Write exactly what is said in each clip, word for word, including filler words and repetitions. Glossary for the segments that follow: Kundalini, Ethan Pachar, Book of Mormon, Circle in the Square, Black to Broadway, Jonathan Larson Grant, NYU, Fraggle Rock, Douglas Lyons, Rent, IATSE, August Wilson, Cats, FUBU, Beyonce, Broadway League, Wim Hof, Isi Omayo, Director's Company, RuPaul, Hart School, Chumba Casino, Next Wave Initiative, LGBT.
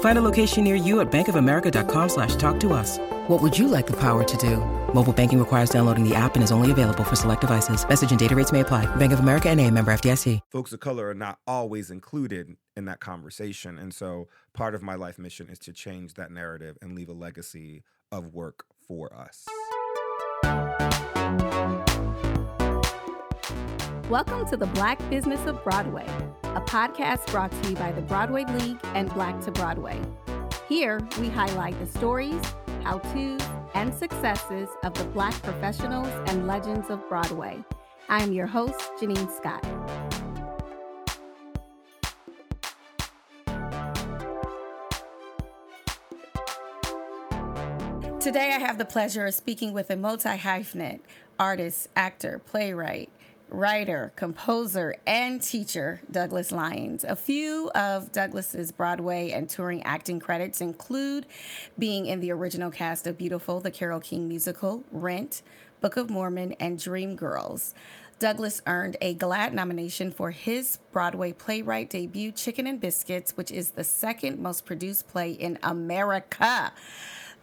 Find a location near you at bankofamerica.com slash talk to us. What would you like the power to do? Mobile banking requires downloading the app and is only available for select devices. Message and data rates may apply. Bank of America N A, member F D I C. Folks of color are not always included in that conversation. And so part of my life mission is to change that narrative and leave a legacy of work for us. Welcome to the Black Business of Broadway, a podcast brought to you by the Broadway League and Black to Broadway. Here, we highlight the stories, how-tos, and successes of the Black professionals and legends of Broadway. I'm your host, Gennean Scott. Today, I have the pleasure of speaking with a multi-hyphenate, artist, actor, playwright, writer, composer, and teacher, Douglas Lyons. A few of Douglas's Broadway and touring acting credits include being in the original cast of Beautiful, the Carole King musical, Rent, Book of Mormon, and Dreamgirls. Douglas earned a GLAAD nomination for his Broadway playwright debut, Chicken and Biscuits, which is the second most produced play in America.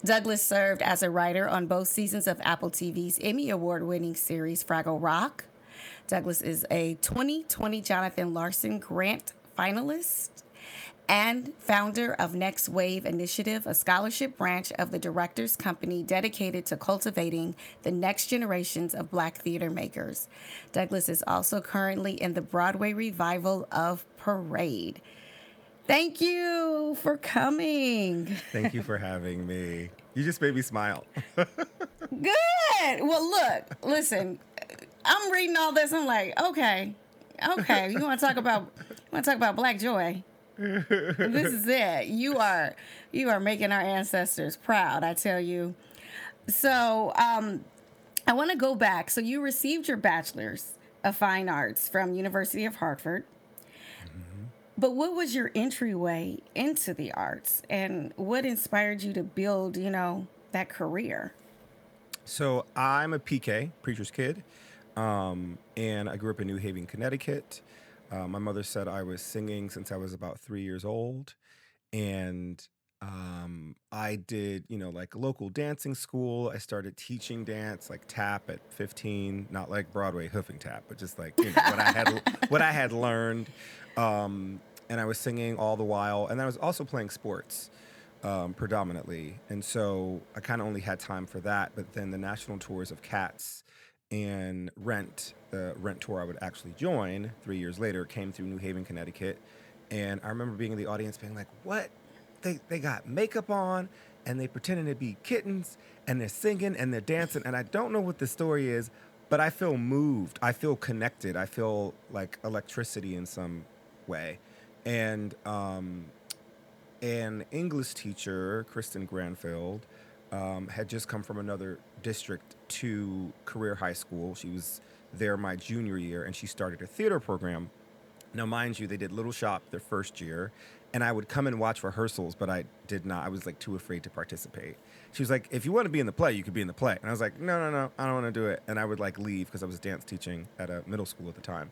Douglas served as a writer on both seasons of Apple T V's Emmy Award-winning series, Fraggle Rock. Douglas is a twenty twenty Jonathan Larson Grant finalist and founder of Next Wave Initiative, a scholarship branch of the Director's Company dedicated to cultivating the next generations of Black theater makers. Douglas is also currently in the Broadway revival of Parade. Thank you for coming. Thank you for having me. You just made me smile. Good. Well, look, listen. I'm reading all this. I'm like, okay, okay. You want to talk about, you want to talk about Black joy? This is it. You are, you are making our ancestors proud. I tell you. So, um, I want to go back. So, you received your bachelor's of fine arts from University of Hartford. Mm-hmm. But what was your entryway into the arts, and what inspired you to build, you know, that career? So I'm a P K, preacher's kid. Um, and I grew up in New Haven, Connecticut. Uh, my mother said I was singing since I was about three years old. And um, I did, you know, like local dancing school. I started teaching dance, like tap at fifteen, not like Broadway hoofing tap, but just like, you know, what I had what I had learned. Um, and I was singing all the while. And I was also playing sports. Um, predominantly. And so I kind of only had time for that. But then the national tours of Cats and Rent, the Rent tour I would actually join three years later, came through New Haven, Connecticut. And I remember being in the audience being like, what? They they got makeup on and they pretending to be kittens and they're singing and they're dancing. And I don't know what the story is, but I feel moved. I feel connected. I feel like electricity in some way. And, um, An English teacher, Kristen Granfield, um, had just come from another district to Career High School. She was there my junior year, and she started a theater program. Now, mind you, they did Little Shop their first year, and I would come and watch rehearsals, but I did not. I was, like, too afraid to participate. She was like, if you want to be in the play, you could be in the play. And I was like, no, no, no, I don't want to do it. And I would, like, leave because I was dance teaching at a middle school at the time.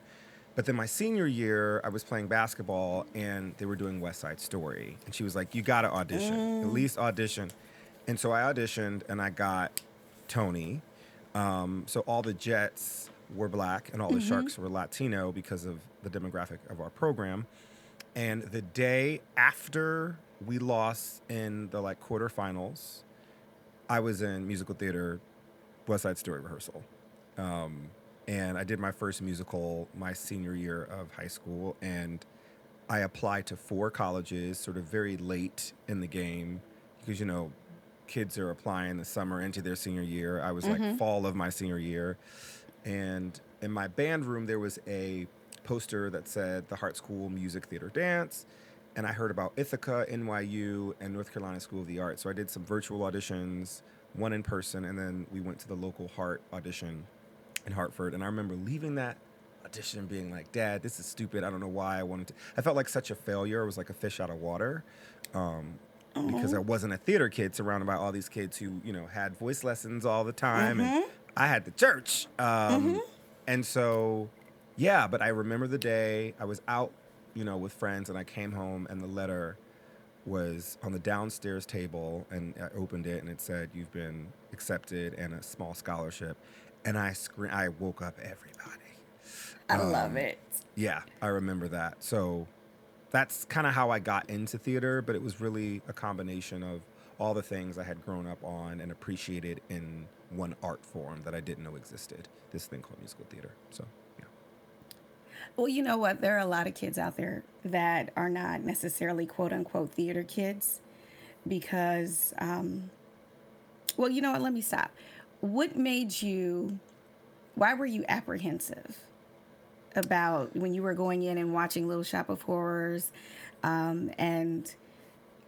But then my senior year, I was playing basketball, and they were doing West Side Story. And she was like, you got to audition. Mm. At least audition. And so I auditioned, and I got Tony. Um, so all the Jets were Black, and all mm-hmm. the Sharks were Latino because of the demographic of our program. And the day after we lost in the, like, quarterfinals, I was in musical theater West Side Story rehearsal. Um, and I did my first musical my senior year of high school, and I applied to four colleges sort of very late in the game because, you know, kids are applying the summer into their senior year. I was mm-hmm. like fall of my senior year. And in my band room, there was a poster that said the Hart School Music Theater Dance. And I heard about Ithaca, N Y U, and North Carolina School of the Arts. So I did some virtual auditions, one in person, and then we went to the local Hart audition in Hartford. And I remember leaving that audition being like, Dad, this is stupid. I don't know why I wanted to. I felt like such a failure. I was like a fish out of water. Um, mm-hmm. Because I wasn't a theater kid surrounded by all these kids who, you know, had voice lessons all the time. Mm-hmm. And I had the church. Um, mm-hmm. And so, yeah, but I remember the day I was out, you know, with friends, and I came home and the letter was on the downstairs table, and I opened it and it said, you've been accepted and a small scholarship. And I screamed, I woke up everybody. I um, love it. Yeah, I remember that. So that's kind of how I got into theater, but it was really a combination of all the things I had grown up on and appreciated in one art form that I didn't know existed, this thing called musical theater. So, yeah. Well, you know what? There are a lot of kids out there that are not necessarily quote unquote theater kids because, um, well, you know what? Let me stop. What made you, why were you apprehensive about when you were going in and watching Little Shop of Horrors, um, and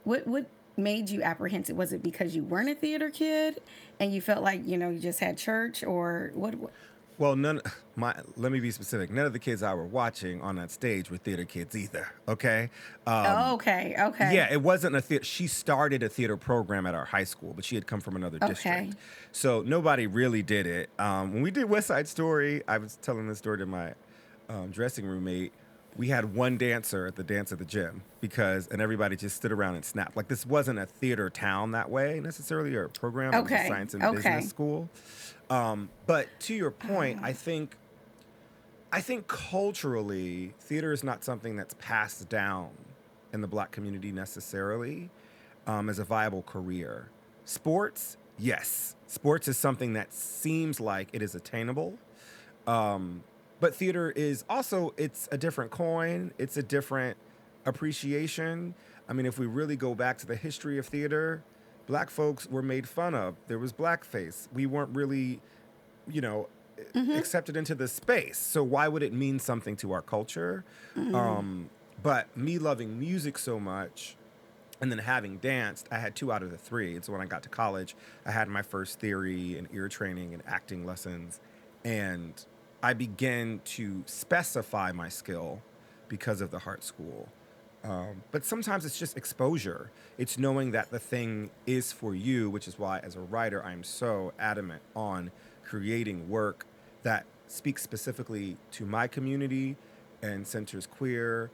what what made you apprehensive? Was it because you weren't a theater kid and you felt like, you know, you just had church, or what? what? Well, none. My let me be specific. None of the kids I were watching on that stage were theater kids either. Okay. Um, oh, okay. Okay. Yeah, it wasn't a theater. She started a theater program at our high school, but she had come from another okay. district, so nobody really did it. Um, when we did West Side Story, I was telling this story to my Um, dressing roommate, we had one dancer at the dance at the gym because, and everybody just stood around and snapped. Like, this wasn't a theater town that way necessarily, or a program. Okay. It was a science and okay. business school. Um, but to your point, oh. I think, I think culturally, theater is not something that's passed down in the Black community necessarily um, as a viable career. Sports, yes, sports is something that seems like it is attainable. Um, But theater is also, it's a different coin. It's a different appreciation. I mean, if we really go back to the history of theater, Black folks were made fun of. There was blackface. We weren't really, you know, mm-hmm. accepted into the space. So why would it mean something to our culture? Mm-hmm. Um, but me loving music so much and then having danced, I had two out of the three. It's when I got to college, I had my first theory and ear training and acting lessons, and I began to specify my skill because of the Hart School. Um, but sometimes it's just exposure. It's knowing that the thing is for you, which is why as a writer, I'm so adamant on creating work that speaks specifically to my community and centers queer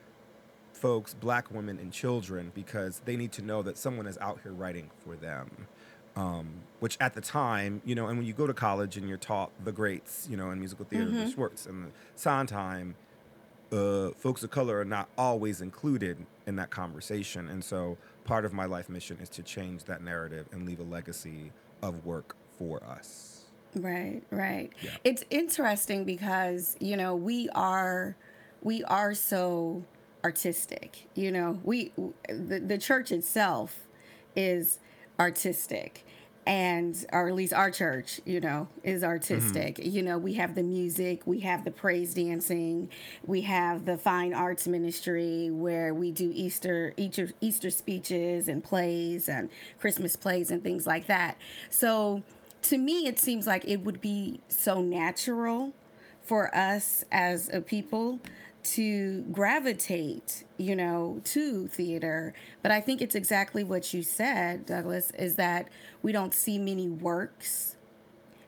folks, Black women, and children, because they need to know that someone is out here writing for them. Um, which at the time, you know, and when you go to college and you're taught the greats, you know, in musical theater, mm-hmm. the Schwartz and the Sondheim, uh, folks of color are not always included in that conversation. And so part of my life mission is to change that narrative and leave a legacy of work for us. Right, right. Yeah. It's interesting because, you know, we are, we are so artistic, you know, we, the, the church itself is artistic, and or at least our church, you know, is artistic. Mm-hmm. You know, we have the music, we have the praise dancing, we have the fine arts ministry where we do Easter Easter, Easter speeches and plays and Christmas plays and things like that. So to me, it seems like it would be so natural for us as a people to gravitate, you know, to theater. But I think it's exactly what you said, Douglas, is that we don't see many works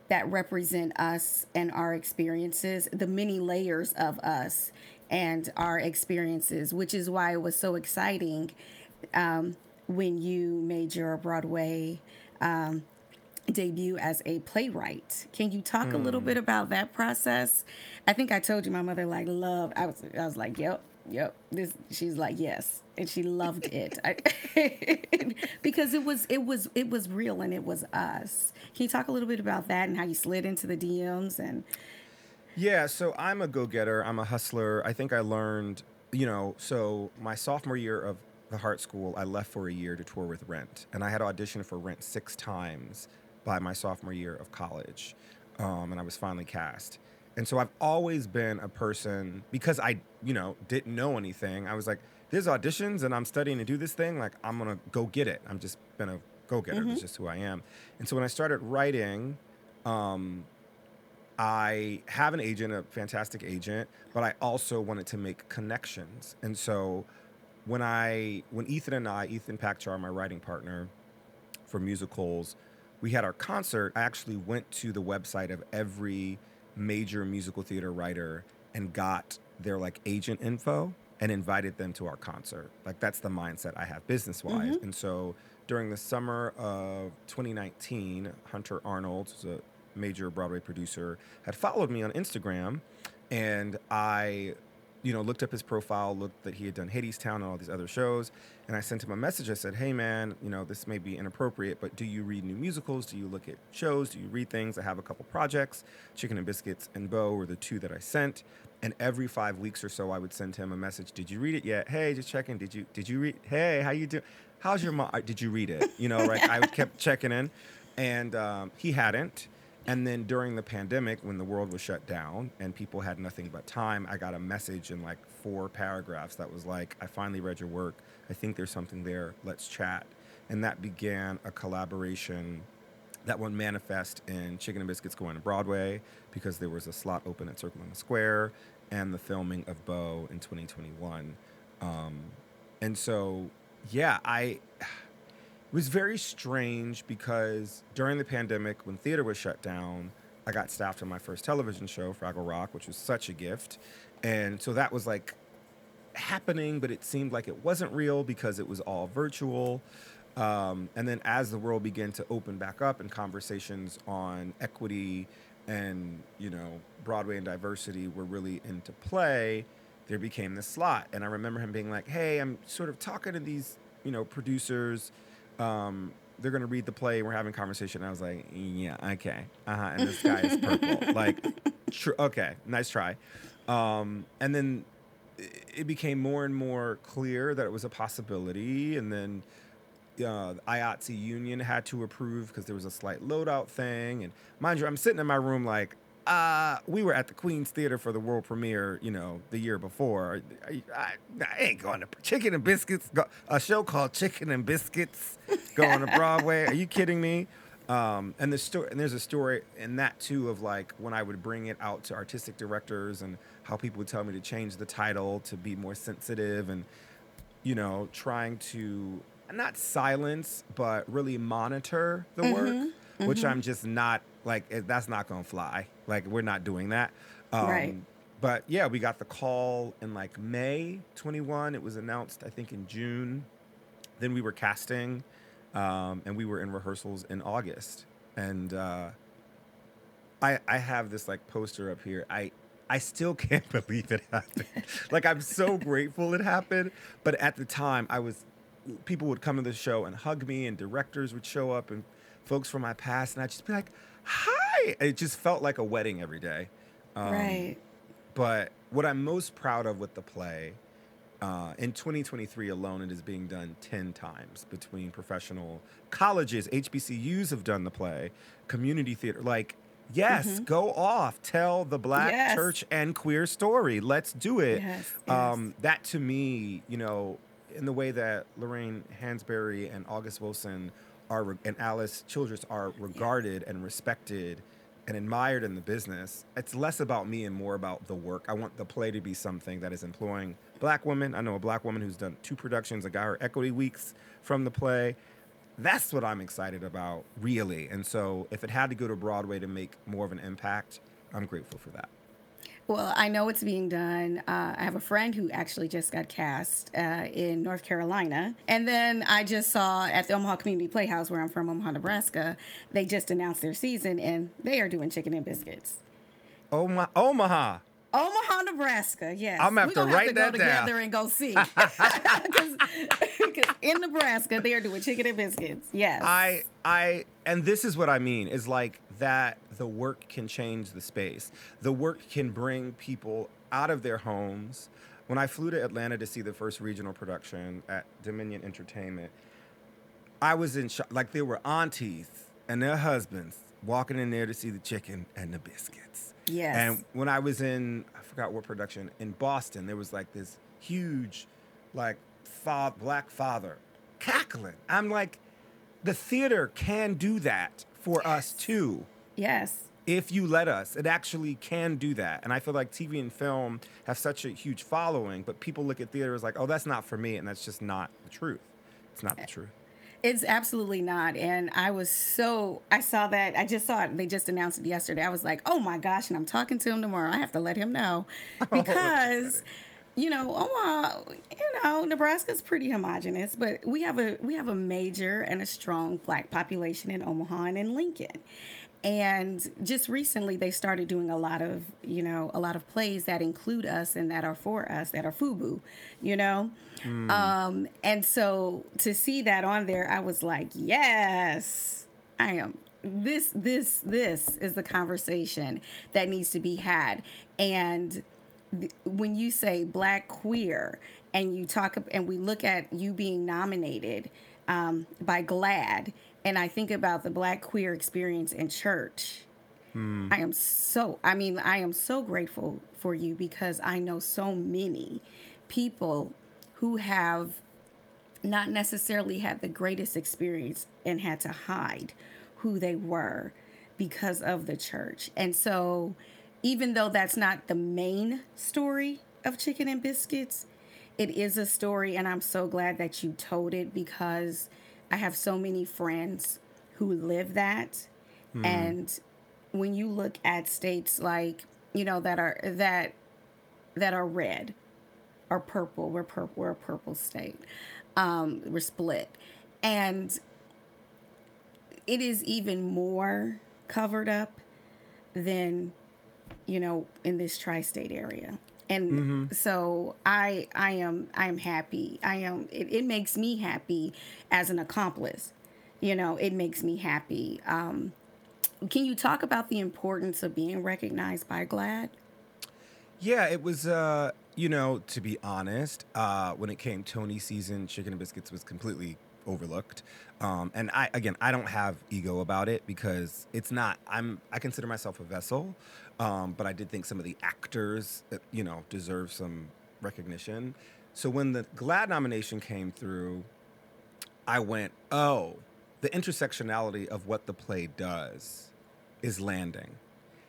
that represent us and our experiences, the many layers of us and our experiences, which is why it was so exciting um, when you made your Broadway um, debut as a playwright. Can you talk mm. a little bit about that process? I think I told you my mother like loved. I was I was like, yep, yep. This, she's like, yes. And she loved it. I, because it was, it was, it was real and it was us. Can you talk a little bit about that and how you slid into the D Ms and. Yeah. So I'm a go-getter. I'm a hustler. I think I learned, you know, so my sophomore year of the Hart School, I left for a year to tour with Rent. And I had auditioned for Rent six times by my sophomore year of college. Um, and I was finally cast. And so I've always been a person, because I, you know, didn't know anything. I was like, there's auditions and I'm studying to do this thing. Like, I'm going to go get it. I'm just been a go-getter. Mm-hmm. It's just who I am. And so when I started writing, um, I have an agent, a fantastic agent, but I also wanted to make connections. And so when I, when Ethan and I, Ethan Pachar, my writing partner for musicals, we had our concert, I actually went to the website of every major musical theater writer and got their like agent info and invited them to our concert. Like, that's the mindset I have business-wise. Mm-hmm. And so during the summer of twenty nineteen, Hunter Arnold, who's a major Broadway producer, had followed me on Instagram, and I, you know, looked up his profile, looked that he had done Hadestown and all these other shows, and I sent him a message. I said, hey, man, you know, this may be inappropriate, but do you read new musicals? Do you look at shows? Do you read things? I have a couple projects. Chicken and Biscuits and Beau were the two that I sent, and every five weeks or so I would send him a message. Did you read it yet? Hey, just checking. Did you Did you read? Hey, how you doing? How's your mom? Did you read it? You know, right? I kept checking in, and um, he hadn't. And then during the pandemic, when the world was shut down and people had nothing but time, I got a message in like four paragraphs that was like, I finally read your work. I think there's something there. Let's chat. And that began a collaboration that would manifest in Chicken and Biscuits going to Broadway, because there was a slot open at Circle in the Square, and the filming of Beau in twenty twenty-one. Um, and so, yeah, I... It was very strange, because during the pandemic, when theater was shut down, I got staffed on my first television show, Fraggle Rock, which was such a gift. And so that was like happening, but it seemed like it wasn't real because it was all virtual. Um, and then as the world began to open back up and conversations on equity and, you know, Broadway and diversity were really into play, there became this slot. And I remember him being like, hey, I'm sort of talking to these, you know, producers. Um, they're going to read the play. We're having a conversation. And I was like, yeah, okay. Uh-huh. And this guy is purple. Like, tr- okay, nice try. Um, and then it became more and more clear that it was a possibility. And then uh, the I A T S E union had to approve, because there was a slight loadout thing. And mind you, I'm sitting in my room like, uh, we were at the Queens Theater for the world premiere, you know, the year before. I, I, I ain't going to Chicken and Biscuits, go, a show called Chicken and Biscuits, going to Broadway. Are you kidding me? Um, and the story, and there's a story in that too of like when I would bring it out to artistic directors and how people would tell me to change the title to be more sensitive, and, you know, trying to not silence but really monitor the mm-hmm. work. Mm-hmm. Which I'm just not, like, that's not going to fly. Like, we're not doing that. Um, right. But, yeah, we got the call in, like, May twenty-one. It was announced, I think, in June. Then we were casting, um, and we were in rehearsals in August. And uh, I I have this, like, poster up here. I, I still can't believe it happened. Like, I'm so grateful it happened. But at the time, I was, people would come to the show and hug me, and directors would show up, and folks from my past, and I'd just be like, hi. It just felt like a wedding every day. Um, right. But what I'm most proud of with the play, uh, in twenty twenty-three alone, it is being done ten times between professional colleges. H B C Us have done the play, community theater. Like, yes, mm-hmm. go off. Tell the Black yes. church and queer story. Let's do it. Yes, um, yes. That to me, you know, in the way that Lorraine Hansberry and August Wilson Are, and Alice Childress are regarded and respected and admired in the business, it's less about me and more about the work. I want the play to be something that is employing Black women. I know a Black woman who's done two productions. I got her equity weeks from the play. That's what I'm excited about, really. And so if it had to go to Broadway to make more of an impact, I'm grateful for that. Well, I know it's being done. Uh, I have a friend who actually just got cast uh, in North Carolina. And then I just saw at the Omaha Community Playhouse, where I'm from, Omaha, Nebraska, they just announced their season, and they are doing Chicken and Biscuits. Oh my, Omaha. Omaha. Wichita, Nebraska. Yes, I'm gonna have to write that down. We're gonna have to go together and go see, because in Nebraska they're doing Chicken and Biscuits. Yes, I, I, and this is what I mean is like that. The work can change the space. The work can bring people out of their homes. When I flew to Atlanta to see the first regional production at Dominion Entertainment, I was in shock. Like there were aunties and their husbands walking in there to see the Chicken and the Biscuits. Yes. And when I was in, I forgot what production, in Boston, there was like this huge, like, fa- black father cackling. I'm like, the theater can do that for us too. Yes. If you let us, it actually can do that. And I feel like T V and film have such a huge following, but people look at theater as like, oh, that's not for me. And that's just not the truth. It's not the truth. It's absolutely not. And I was so, I saw that. I just saw it. They just announced it yesterday. I was like, oh my gosh. And I'm talking to him tomorrow. I have to let him know because, oh, you know, Omaha, you know, Nebraska's pretty homogenous, but we have a, we have a major and a strong Black population in Omaha and in Lincoln. And just recently they started doing a lot of, you know, a lot of plays that include us and that are for us, that are FUBU, you know. Mm. Um, and so to see that on there, I was like, yes, I am. This, this, this is the conversation that needs to be had. And th- when you say Black queer and you talk and we look at you being nominated um, by GLAAD, and I think about the Black queer experience in church. Hmm. I am so, I mean, I am so grateful for you because I know so many people who have not necessarily had the greatest experience and had to hide who they were because of the church. And so even though that's not the main story of Chicken and Biscuits, it is a story. And I'm so glad that you told it because I have so many friends who live that. Mm. And when you look at states like, you know, that are that that are red or purple, we're purple, we're a purple state. Um, we're split. And it is even more covered up than, you know, in this tri-state area. And mm-hmm. so I I am I am happy. I am it, it makes me happy as an accomplice. You know, it makes me happy. Um, can you talk about the importance of being recognized by GLAAD? Yeah, it was uh, you know, to be honest, uh, when it came Tony season, Chicken and Biscuits was completely overlooked. Um, and I again I don't have ego about it because it's not I'm I consider myself a vessel. Um, but I did think some of the actors, you know, deserve some recognition. So when the GLAAD nomination came through, I went, oh, the intersectionality of what the play does is landing.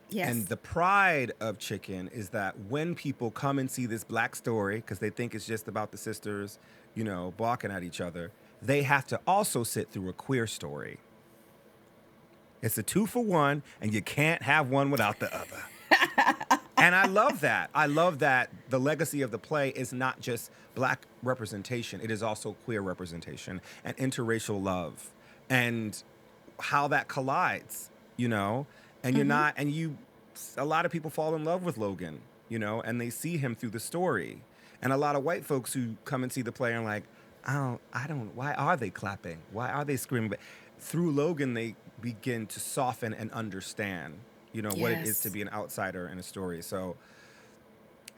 Yes. And the pride of Chicken is that when people come and see this Black story, because they think it's just about the sisters, you know, balking at each other, they have to also sit through a queer story. It's a two for one, and you can't have one without the other. And I love that. I love that the legacy of the play is not just Black representation. It is also queer representation and interracial love and how that collides, you know? And you're mm-hmm. not, and you, a lot of people fall in love with Logan, you know, and they see him through the story. And a lot of white folks who come and see the play are like, I don't, I don't, why are they clapping? Why are they screaming? But through Logan, they begin to soften and understand, you know, yes. what it is to be an outsider in a story. So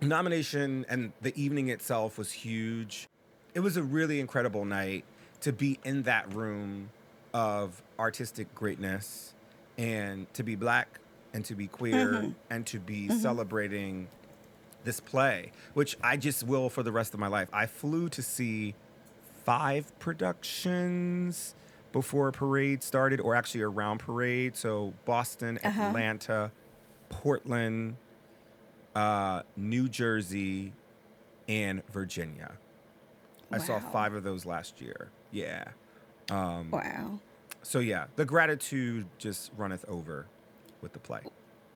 nomination and the evening itself was huge. It was a really incredible night to be in that room of artistic greatness and to be Black and to be queer mm-hmm. and to be mm-hmm. celebrating this play, which I just will for the rest of my life. I flew to see five productions before Parade started, or actually around Parade. So Boston, uh-huh. Atlanta, Portland, uh, New Jersey, and Virginia. Wow. I saw five of those last year. Yeah. Um, wow. So yeah, the gratitude just runneth over with the play.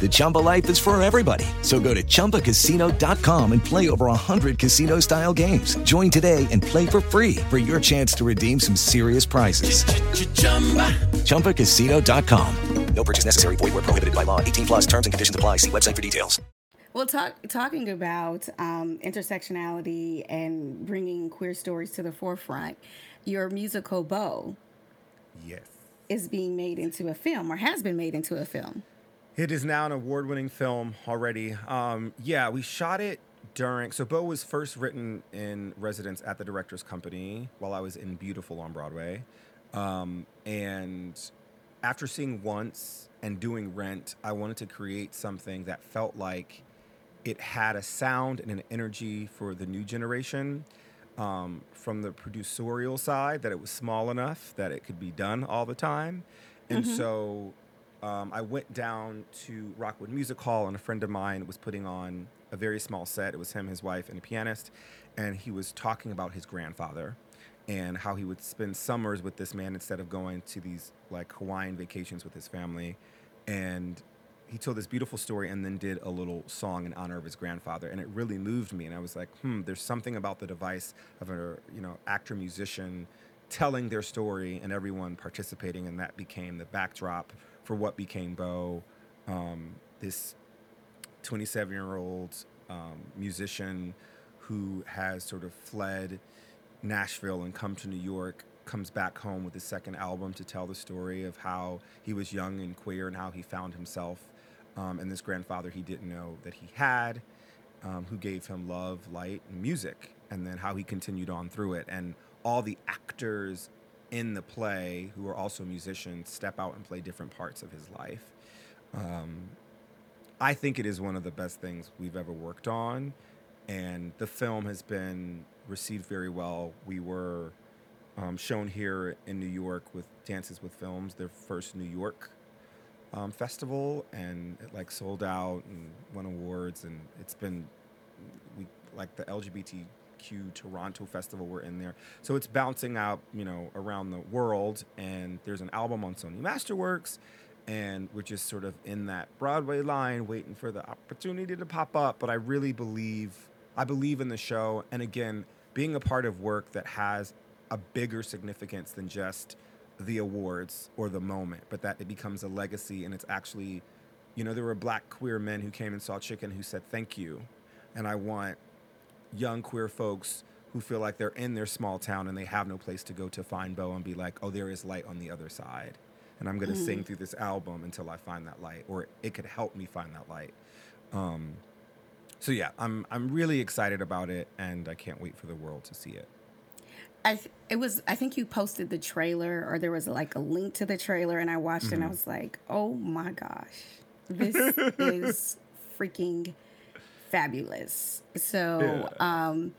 The Chumba life is for everybody. So go to chumba casino dot com and play over one hundred casino-style games. Join today and play for free for your chance to redeem some serious prizes. Ch-ch-chumba. chumba casino dot com. No purchase necessary. Void where prohibited by law. eighteen plus terms and conditions apply. See website for details. Well, talk, talking about um, intersectionality and bringing queer stories to the forefront, your musical Beau yes. is being made into a film or has been made into a film. It is now an award-winning film already. Um, yeah, we shot it during... So Beau was first written in residence at the Director's Company while I was in Beautiful on Broadway. Um, and after seeing Once and doing Rent, I wanted to create something that felt like it had a sound and an energy for the new generation. Um, from the producerial side, that it was small enough that it could be done all the time. And mm-hmm. so... Um, I went down to Rockwood Music Hall, and a friend of mine was putting on a very small set. It was him, his wife, and a pianist. And he was talking about his grandfather and how he would spend summers with this man instead of going to these like Hawaiian vacations with his family. And he told this beautiful story and then did a little song in honor of his grandfather. And it really moved me. And I was like, hmm, there's something about the device of a, you know, actor, musician telling their story and everyone participating. And that became the backdrop for what became Beau, um, this twenty-seven-year-old um, musician who has sort of fled Nashville and come to New York, comes back home with his second album to tell the story of how he was young and queer and how he found himself um, and this grandfather he didn't know that he had, um, who gave him love, light, and music, and then how he continued on through it. And all the actors in the play, who are also musicians, step out and play different parts of his life. Um, I think it is one of the best things we've ever worked on, and the film has been received very well. We were um, shown here in New York with Dances with Films, their first New York um, festival, and it like sold out and won awards, and it's been we, like the L G B T Toronto Festival were in there. So it's bouncing out, you know, around the world, and there's an album on Sony Masterworks, and we're just sort of in that Broadway line waiting for the opportunity to pop up. But I really believe, I believe in the show. And again, being a part of work that has a bigger significance than just the awards or the moment, but that it becomes a legacy. And it's actually, you know, there were black queer men who came and saw Chicken who said, thank you. And I want young queer folks who feel like they're in their small town and they have no place to go to find Beau and be like, oh, there is light on the other side. And I'm going to mm. sing through this album until I find that light, or it could help me find that light. Um, so yeah, I'm I'm really excited about it, and I can't wait for the world to see it. I th- it was I think you posted the trailer, or there was like a link to the trailer, and I watched mm-hmm. it and I was like, oh my gosh, this is freaking fabulous. So yeah. um,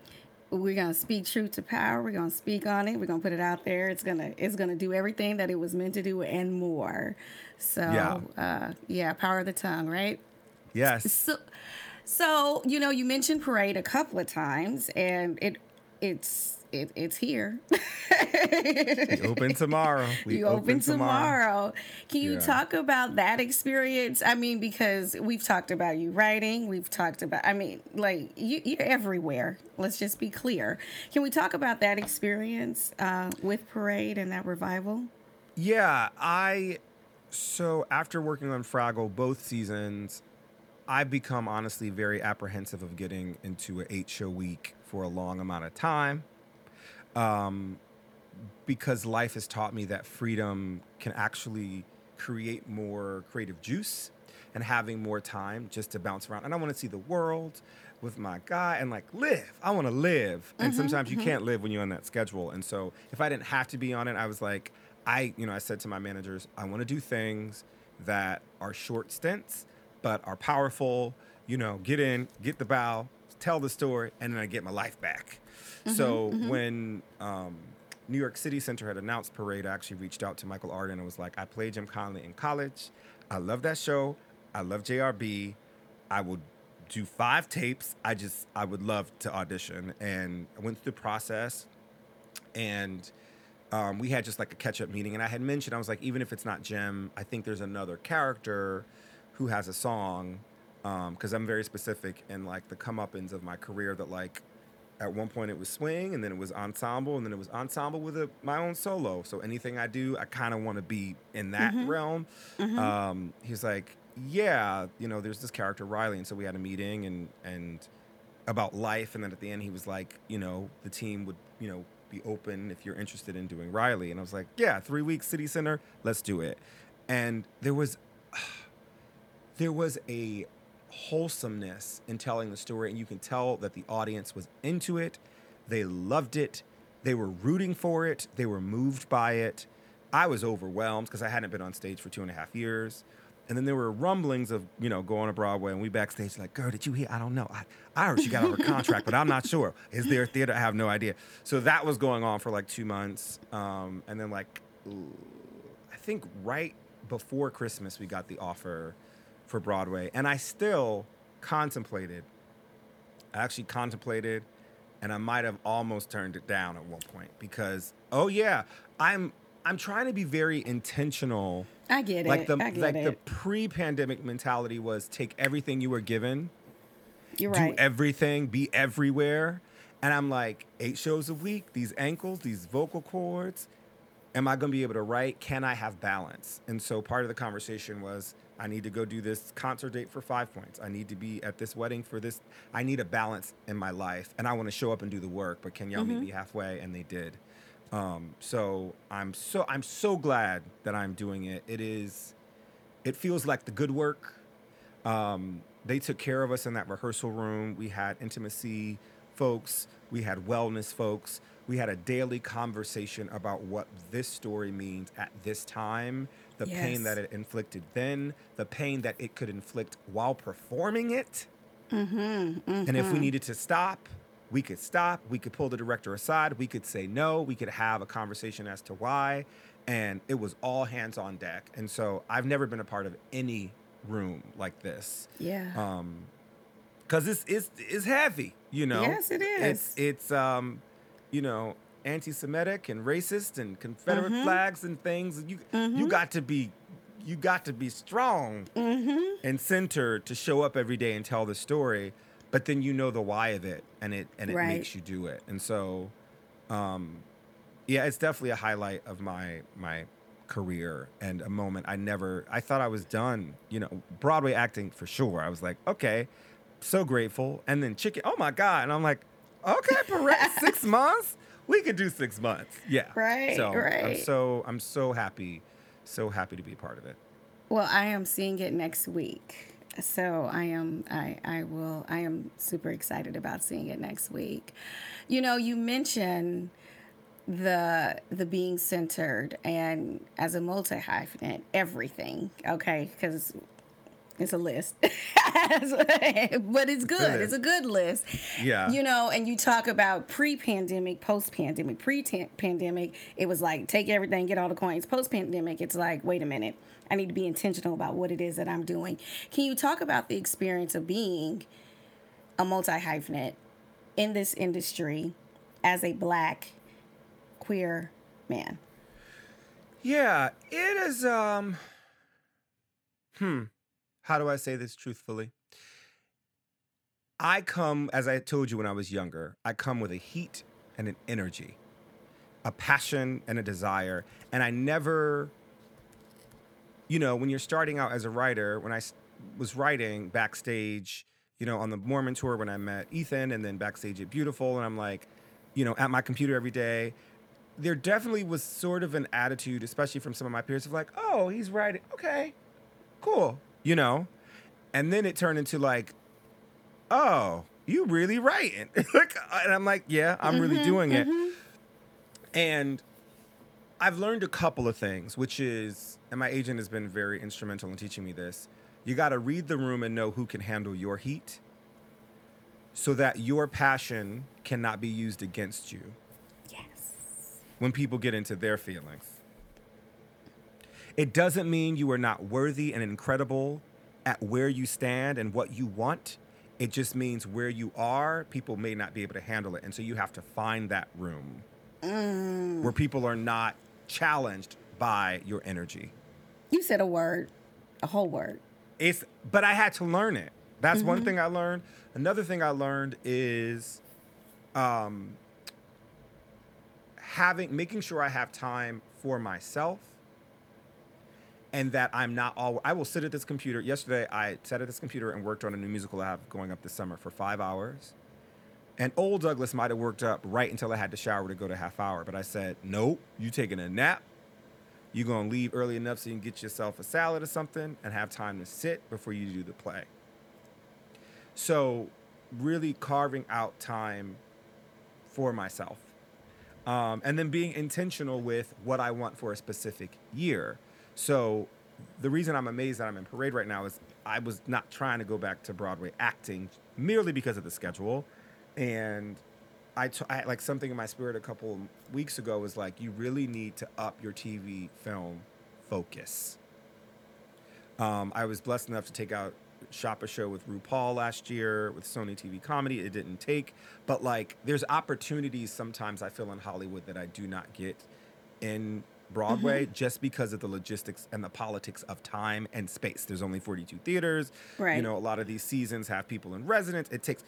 we're going to speak truth to power. We're going to speak on it. We're going to put it out there. It's going to it's gonna do everything that it was meant to do and more. So, yeah, uh, yeah power of the tongue, right? Yes. So, so, you know, you mentioned Parade a couple of times, and it it's it, it's here. We open tomorrow. We you open, open tomorrow. tomorrow. Can you yeah. talk about that experience? I mean, because we've talked about you writing. We've talked about, I mean, like, you, you're everywhere. Let's just be clear. Can we talk about that experience uh, with Parade and that revival? Yeah, I, so after working on Fraggle both seasons, I've become honestly very apprehensive of getting into an eight-show week for a long amount of time. Um, because life has taught me that freedom can actually create more creative juice and having more time just to bounce around. And I want to see the world with my guy and like live. I want to live. And mm-hmm, sometimes you mm-hmm. can't live when you're on that schedule. And so if I didn't have to be on it, I was like, I, you know, I said to my managers, I want to do things that are short stints, but are powerful, you know, get in, get the bow, tell the story, and then I get my life back. Mm-hmm, so mm-hmm. when um, New York City Center had announced Parade, I actually reached out to Michael Arden and was like, I played Jim Conley in college. I love that show. I love J R B. I will do five tapes. I just, I would love to audition. And I went through the process, and um, we had just like a catch-up meeting. And I had mentioned, I was like, even if it's not Jim, I think there's another character who has a song, because um, I'm very specific in like the comeuppance of my career that like at one point it was swing, and then it was ensemble, and then it was ensemble with a, my own solo. So anything I do, I kind of want to be in that mm-hmm. realm. Mm-hmm. Um, he's like, yeah, you know, there's this character Riley, and so we had a meeting and and about life, and then at the end he was like, you know, the team would, you know, be open if you're interested in doing Riley. And I was like, yeah, three weeks City Center, let's do it. And there was there was a wholesomeness in telling the story, and you can tell that the audience was into it. They loved it. They were rooting for it. They were moved by it. I was overwhelmed because I hadn't been on stage for two and a half years. And then there were rumblings of, you know, going to Broadway, and we backstage like, girl, did you hear? I don't know. I, I heard she got out of her contract, but I'm not sure. Is there a theater? I have no idea. So that was going on for like two months. Um, and then like, I think right before Christmas, we got the offer for Broadway, and I still contemplated. I actually contemplated, and I might have almost turned it down at one point because, oh yeah, I'm I'm trying to be very intentional. I get it. Like the I get like it. The pre-pandemic mentality was take everything you were given, You're do right. everything, be everywhere, and I'm like eight shows a week, these ankles, these vocal cords. Am I going to be able to write? Can I have balance? And so part of the conversation was, I need to go do this concert date for Five Points. I need to be at this wedding for this. I need a balance in my life, and I want to show up and do the work, but can y'all mm-hmm. meet me halfway? And they did. Um, so I'm so I'm so glad that I'm doing it. It is, it feels like the good work. Um, they took care of us in that rehearsal room. We had intimacy folks. We had wellness folks. We had a daily conversation about what this story means at this time, the yes. pain that it inflicted then, the pain that it could inflict while performing it. Mm-hmm, mm-hmm. And if we needed to stop, we could stop. We could pull the director aside. We could say no. We could have a conversation as to why. And it was all hands on deck. And so I've never been a part of any room like this. Yeah. Um, because it's, it's, it's heavy, you know? Yes, it is. It's, it's um. you know, anti-Semitic and racist and Confederate mm-hmm. flags and things. You mm-hmm. you got to be you got to be strong mm-hmm. and centered to show up every day and tell the story, but then you know the why of it, and it and it right. makes you do it. And so, um, yeah, it's definitely a highlight of my my career and a moment I never I thought I was done. You know, Broadway acting for sure. I was like, okay, so grateful. And then Chicken, oh my God, and I'm like, okay, Parade, six months? We could do six months. Yeah. Right, so right. I'm so, I'm so happy, so happy to be a part of it. Well, I am seeing it next week. So I am, I, I will, I am super excited about seeing it next week. You know, you mentioned the, the being centered, and as a multi-hyphenate, everything, okay, because it's a list, but it's good. good. It's a good list. Yeah. You know, and you talk about pre-pandemic, post-pandemic, pre-pandemic. It was like, take everything, get all the coins. Post-pandemic, it's like, wait a minute. I need to be intentional about what it is that I'm doing. Can you talk about the experience of being a multi-hyphenate in this industry as a Black queer man? Yeah, it is, um, hmm. how do I say this truthfully? I come, as I told you when I was younger, I come with a heat and an energy, a passion and a desire. And I never, you know, when you're starting out as a writer, when I was writing backstage, you know, on the Mormon tour when I met Ethan, and then backstage at Beautiful, and I'm like, you know, at my computer every day, there definitely was sort of an attitude, especially from some of my peers, of like, oh, he's writing, okay, cool. You know, And then it turned into like, oh, you really writing? And I'm like, yeah, I'm mm-hmm, really doing mm-hmm. it. And I've learned a couple of things, which is, and my agent has been very instrumental in teaching me this, you got to read the room and know who can handle your heat so that your passion cannot be used against you. Yes. When people get into their feelings. It doesn't mean you are not worthy and incredible at where you stand and what you want. It just means where you are, people may not be able to handle it. And so you have to find that room mm. where people are not challenged by your energy. You said a word, a whole word. It's, but I had to learn it. That's mm-hmm. one thing I learned. Another thing I learned is um, having, making sure I have time for myself. And that I'm not all, I will sit at this computer. Yesterday, I sat at this computer and worked on a new musical I have going up this summer for five hours. And old Douglas might have worked up right until I had to shower to go to half hour. But I said, nope, you taking a nap. You're going to leave early enough so you can get yourself a salad or something and have time to sit before you do the play. So really carving out time for myself. Um, and then being intentional with what I want for a specific year. So the reason I'm amazed that I'm in Parade right now is I was not trying to go back to Broadway acting merely because of the schedule. And I, t- I like something in my spirit a couple weeks ago was like, you really need to up your T V film focus. Um, I was blessed enough to take out shop a show with RuPaul last year with Sony T V Comedy. It didn't take, but like there's opportunities sometimes I feel in Hollywood that I do not get in Broadway mm-hmm. just because of the logistics and the politics of time and space. There's only forty-two theaters. Right. You know, a lot of these seasons have people in residence. It takes,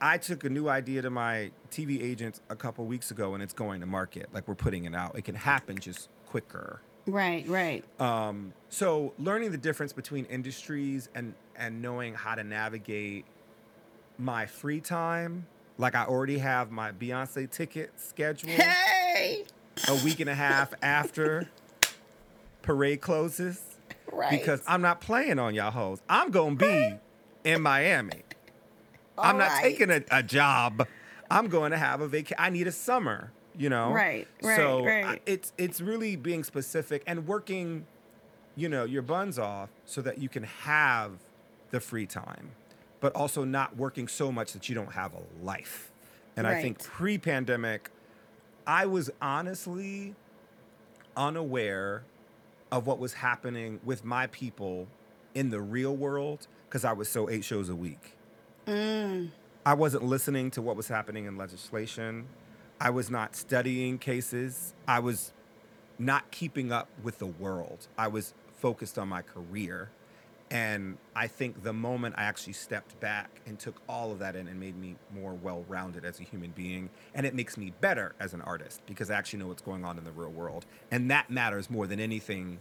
I took a new idea to my T V agents a couple weeks ago and it's going to market. Like we're putting it out. It can happen just quicker. Right, right. Um, so learning the difference between industries and, and knowing how to navigate my free time. Like I already have my Beyonce ticket scheduled. Hey! A week and a half after Parade closes. Right. Because I'm not playing on y'all hoes. I'm going to be in Miami. All I'm not right. taking a, a job. I'm going to have a vacation. I need a summer, you know? Right, right, so right. I, it's, it's really being specific and working, you know, your buns off so that you can have the free time, but also not working so much that you don't have a life. And right. I think pre-pandemic... I was honestly unaware of what was happening with my people in the real world because I was so eight shows a week. Mm. I wasn't listening to what was happening in legislation. I was not studying cases. I was not keeping up with the world. I was focused on my career. And I think the moment I actually stepped back and took all of that in and made me more well-rounded as a human being, and it makes me better as an artist because I actually know what's going on in the real world. And that matters more than anything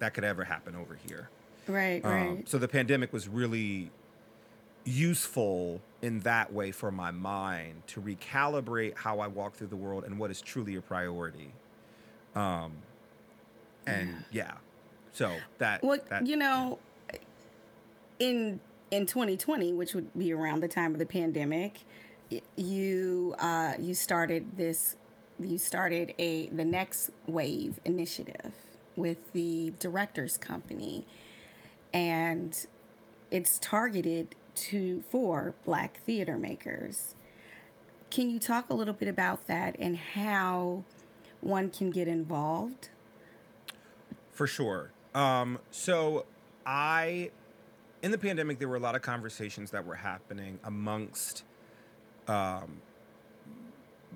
that could ever happen over here. Right, um, right. So the pandemic was really useful in that way for my mind to recalibrate how I walk through the world and what is truly a priority. Um, and yeah. yeah. So that, well, that, you know, in in twenty twenty, which would be around the time of the pandemic, you uh, you started this, you started a the Next Wave Initiative with the Director's Company, and it's targeted to for Black theater makers. Can you talk a little bit about that and how one can get involved? For sure. Um, so I, in the pandemic, there were a lot of conversations that were happening amongst um,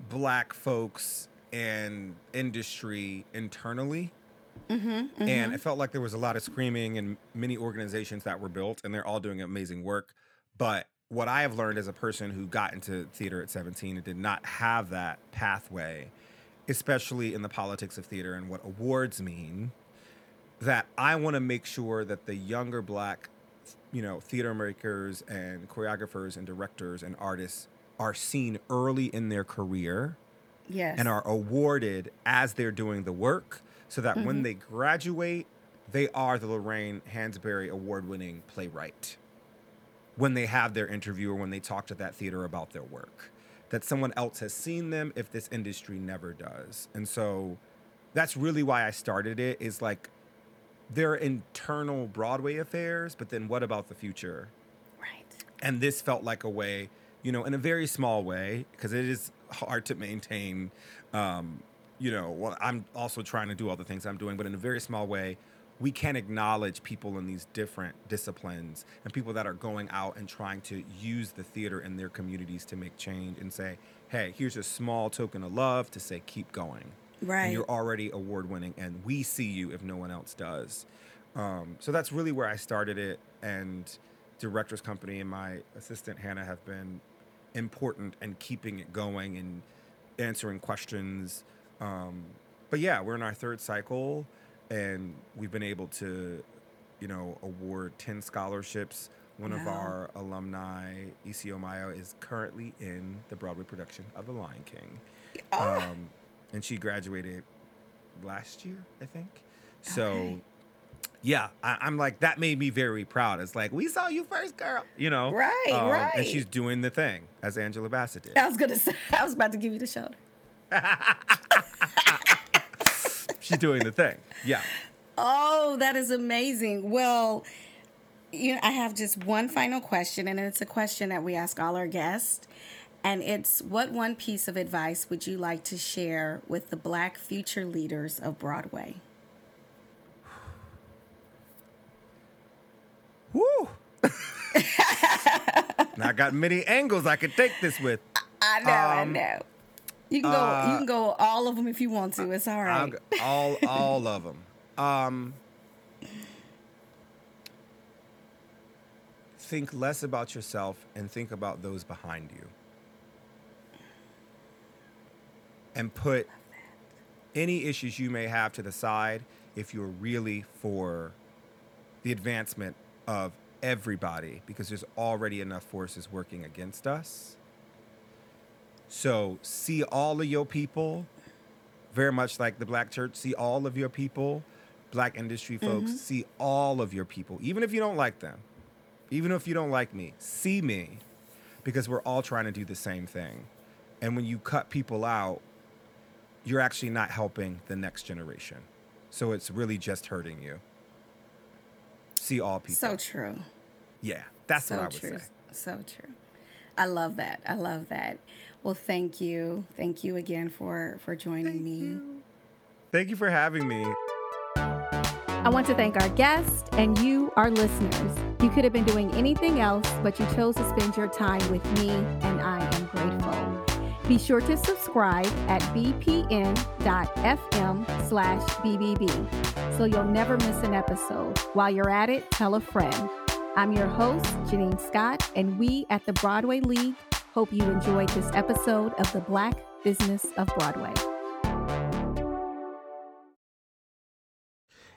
Black folks and industry internally. Mm-hmm, mm-hmm. And it felt like there was a lot of screaming and many organizations that were built and they're all doing amazing work. But what I have learned as a person who got into theater at seventeen and did not have that pathway, especially in the politics of theater and what awards mean, that I want to make sure that the younger Black, you know, theater makers and choreographers and directors and artists are seen early in their career yes. and are awarded as they're doing the work so that mm-hmm. when they graduate, they are the Lorraine Hansberry award-winning playwright when they have their interview or when they talk to that theater about their work, that someone else has seen them if this industry never does. And so that's really why I started it, is like their internal Broadway affairs, but then what about the future? Right. And this felt like a way, you know, in a very small way, because it is hard to maintain, um, you know, well, I'm also trying to do all the things I'm doing, but in a very small way, we can acknowledge people in these different disciplines and people that are going out and trying to use the theater in their communities to make change and say, hey, here's a small token of love to say, keep going. Right. And you're already award winning and we see you if no one else does. Um, so that's really where I started it. And Director's Company and my assistant Hannah have been important in keeping it going and answering questions. Um, but yeah, we're in our third cycle. And we've been able to, you know, award ten scholarships. One wow. of our alumni, Isi Omayo, is currently in the Broadway production of The Lion King. Oh. Um, and she graduated last year, I think. So, okay. yeah, I, I'm like, that made me very proud. It's like, we saw you first, girl. You know? Right, um, right. And she's doing the thing, as Angela Bassett did. I was going to say, I was about to give you the shoulder. She's doing the thing. Yeah. Oh, that is amazing. Well, you know, I have just one final question, and it's a question that we ask all our guests. And it's, what one piece of advice would you like to share with the Black future leaders of Broadway? Woo! Now I got many angles I could take this with. I know, um, I know. You can go. Uh, you can go all of them if you want to. It's all right. All, all of them. Um, think less about yourself and think about those behind you, and put any issues you may have to the side if you're really for the advancement of everybody, because there's already enough forces working against us. So see all of your people, very much like the Black church, see all of your people, Black industry folks, mm-hmm. see all of your people, even if you don't like them, even if you don't like me, see me, because we're all trying to do the same thing. And when you cut people out, you're actually not helping the next generation. So it's really just hurting you. See all people. So true. Yeah, that's so what I would true. say. So true. I love that. I love that. Well, thank you. Thank you again for, for joining thank me. You. Thank you for having me. I want to thank our guests and you, our listeners. You could have been doing anything else, but you chose to spend your time with me, and I am grateful. Be sure to subscribe at b p n dot f m slash b b b so you'll never miss an episode. While you're at it, tell a friend. I'm your host, Gennean Scott, and we at the Broadway League hope you enjoyed this episode of the Black Business of Broadway.